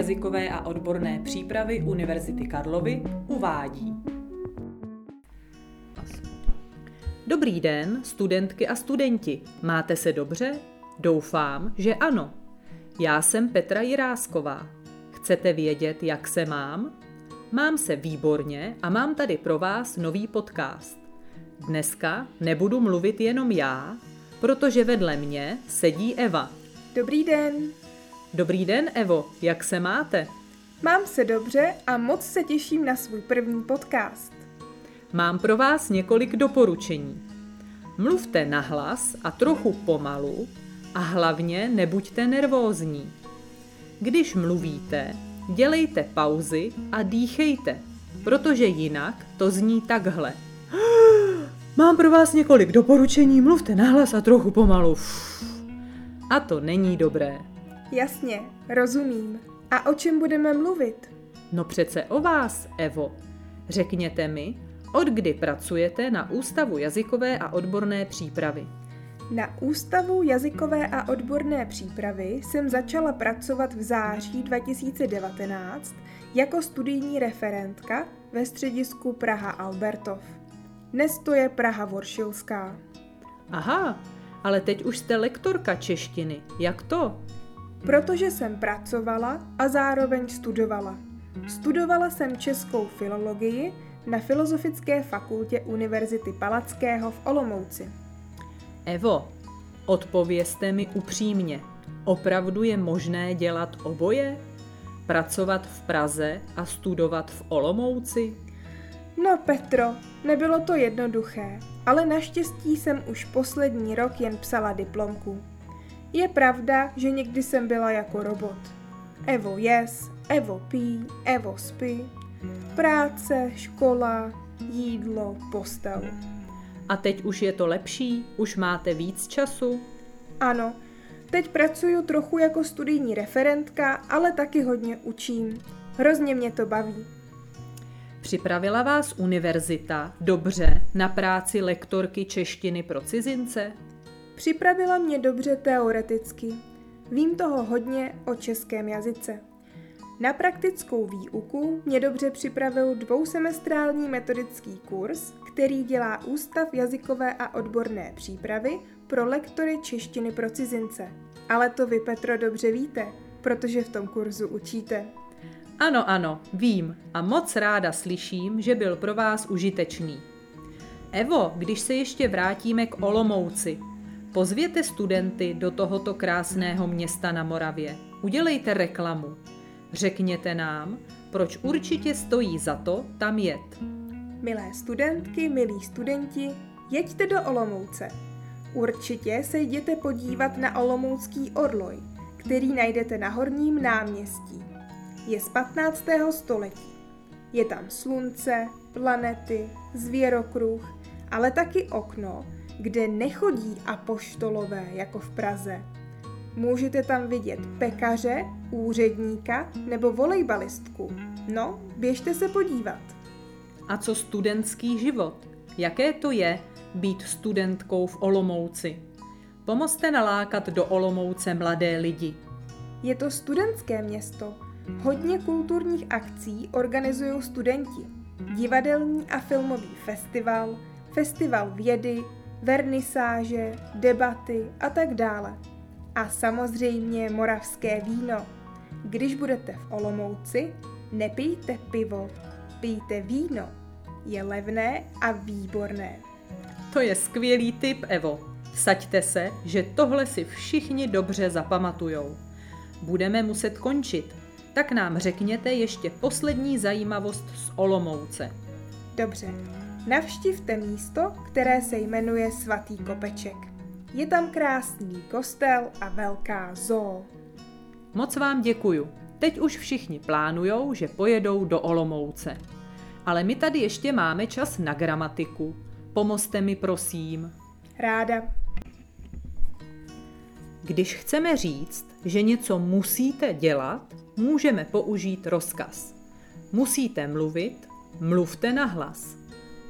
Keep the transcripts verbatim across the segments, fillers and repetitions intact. jazykové a odborné přípravy Univerzity Karlovy uvádí. Dobrý den, studentky a studenti. Máte se dobře? Doufám, že ano. Já jsem Petra Jirásková. Chcete vědět, jak se mám? Mám se výborně a mám tady pro vás nový podcast. Dneska nebudu mluvit jenom já, protože vedle mě sedí Eva. Dobrý den. Dobrý den, Evo, jak se máte? Mám se dobře a moc se těším na svůj první podcast. Mám pro vás několik doporučení. Mluvte nahlas a trochu pomalu a hlavně nebuďte nervózní. Když mluvíte, dělejte pauzy a dýchejte, protože jinak to zní takhle. Mám pro vás několik doporučení, mluvte nahlas a trochu pomalu. A to není dobré. Jasně, rozumím. A o čem budeme mluvit? No přece o vás, Evo. Řekněte mi, od kdy pracujete na Ústavu jazykové a odborné přípravy? Na Ústavu jazykové a odborné přípravy jsem začala pracovat v září dva tisíce devatenáct jako studijní referentka ve středisku Praha-Albertov. Dnes to je Praha-Voršilská. Aha, ale teď už jste lektorka češtiny. Jak to? Protože jsem pracovala a zároveň studovala. Studovala jsem českou filologii na Filozofické fakultě Univerzity Palackého v Olomouci. Evo, odpovězte mi upřímně, opravdu je možné dělat oboje? Pracovat v Praze a studovat v Olomouci? No Petro, nebylo to jednoduché, ale naštěstí jsem už poslední rok jen psala diplomku. Je pravda, že někdy jsem byla jako robot. Evo jes, Evo pí, Evo spí. Práce, škola, jídlo, postel. A teď už je to lepší? Už máte víc času? Ano, teď pracuju trochu jako studijní referentka, ale taky hodně učím. Hrozně mě to baví. Připravila vás univerzita dobře na práci lektorky češtiny pro cizince? Připravila mě dobře teoreticky. Vím toho hodně o českém jazyce. Na praktickou výuku mě dobře připravil dvousemestrální metodický kurz, který dělá Ústav jazykové a odborné přípravy pro lektory češtiny pro cizince. Ale to vy, Petro, dobře víte, protože v tom kurzu učíte. Ano, ano, vím a moc ráda slyším, že byl pro vás užitečný. Evo, když se ještě vrátíme k Olomouci, pozvěte studenty do tohoto krásného města na Moravě. Udělejte reklamu. Řekněte nám, proč určitě stojí za to tam jet. Milé studentky, milí studenti, jeďte do Olomouce. Určitě se jděte podívat na Olomoucký orloj, který najdete na Horním náměstí. Je z patnáctého století. Je tam slunce, planety, zvěrokruh, ale taky okno, kde nechodí apoštolové jako v Praze. Můžete tam vidět pekaře, úředníka nebo volejbalistku. No, běžte se podívat. A co studentský život? Jaké to je být studentkou v Olomouci? Pomozte nalákat do Olomouce mladé lidi. Je to studentské město. Hodně kulturních akcí organizují studenti. Divadelní a filmový festival, festival vědy, vernisáže, debaty a tak dále. A samozřejmě moravské víno. Když budete v Olomouci, nepijte pivo, pijte víno. Je levné a výborné. To je skvělý tip, Evo. Vsaďte se, že tohle si všichni dobře zapamatujou. Budeme muset končit, tak nám řekněte ještě poslední zajímavost z Olomouce. Dobře, navštivte místo, které se jmenuje Svatý Kopeček. Je tam krásný kostel a velká zoo. Moc vám děkuju. Teď už všichni plánujou, že pojedou do Olomouce. Ale my tady ještě máme čas na gramatiku. Pomozte mi, prosím. Ráda. Když chceme říct, že něco musíte dělat, můžeme použít rozkaz. Musíte mluvit, mluvte nahlas.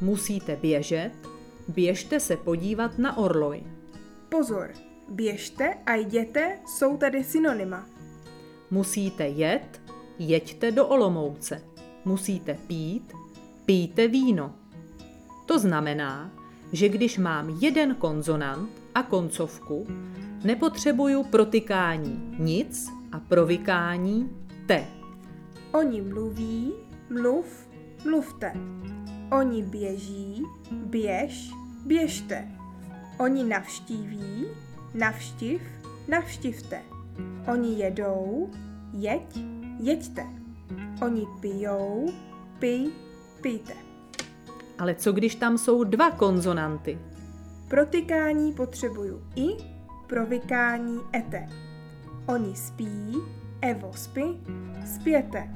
Musíte běžet, běžte se podívat na orloj. Pozor, běžte a jděte jsou tady synonyma. Musíte jet, jeďte do Olomouce, musíte pít, pijte víno. To znamená, že když mám jeden konzonant a koncovku, nepotřebuju protykání nic a provykání te. Oni mluví, mluv, mluvte. Oni běží, běž, běžte. Oni navštíví, navštiv, navštivte. Oni jedou, jeď, jeďte. Oni pijou, pij, pijte. Ale co když tam jsou dva konzonanty? Protykání potřebuju i, provykání ete. Oni spí, Evo spí, spěte.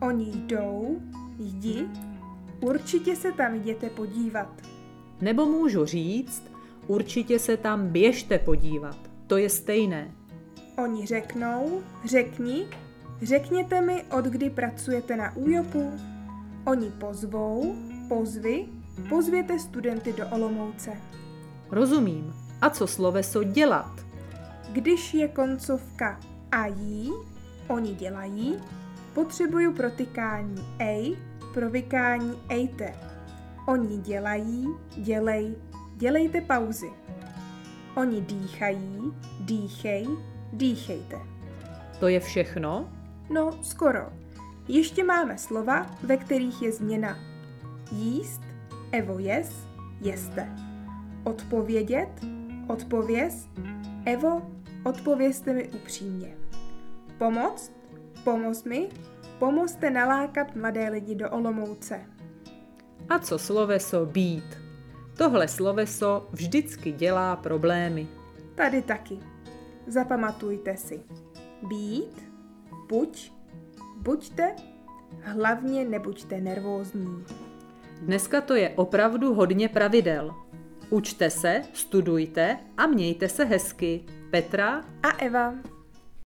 Oni jdou, jdi, určitě se tam jděte podívat. Nebo můžu říct, určitě se tam běžte podívat. To je stejné. Oni řeknou, řekni, řekněte mi, od kdy pracujete na ÚJOPu. Oni pozvou, pozvi, pozvěte studenty do Olomouce. Rozumím. A co sloveso dělat? Když je koncovka ají, oni dělají, potřebuju protykání ej, provykání ejte. Oni dělají, dělej, dělejte pauzy. Oni dýchají, dýchej, dýchejte. To je všechno? No, skoro. Ještě máme slova, ve kterých je změna. Jíst, Evo jes, jeste. Odpovědět, odpověz, Evo, odpovězte mi upřímně. Pomoct, pomoz mi, pomozte nalákat mladé lidi do Olomouce. A co sloveso být? Tohle sloveso vždycky dělá problémy. Tady taky. Zapamatujte si. Být, buď, buďte, hlavně nebuďte nervózní. Dneska to je opravdu hodně pravidel. Učte se, studujte a mějte se hezky. Petra a Eva.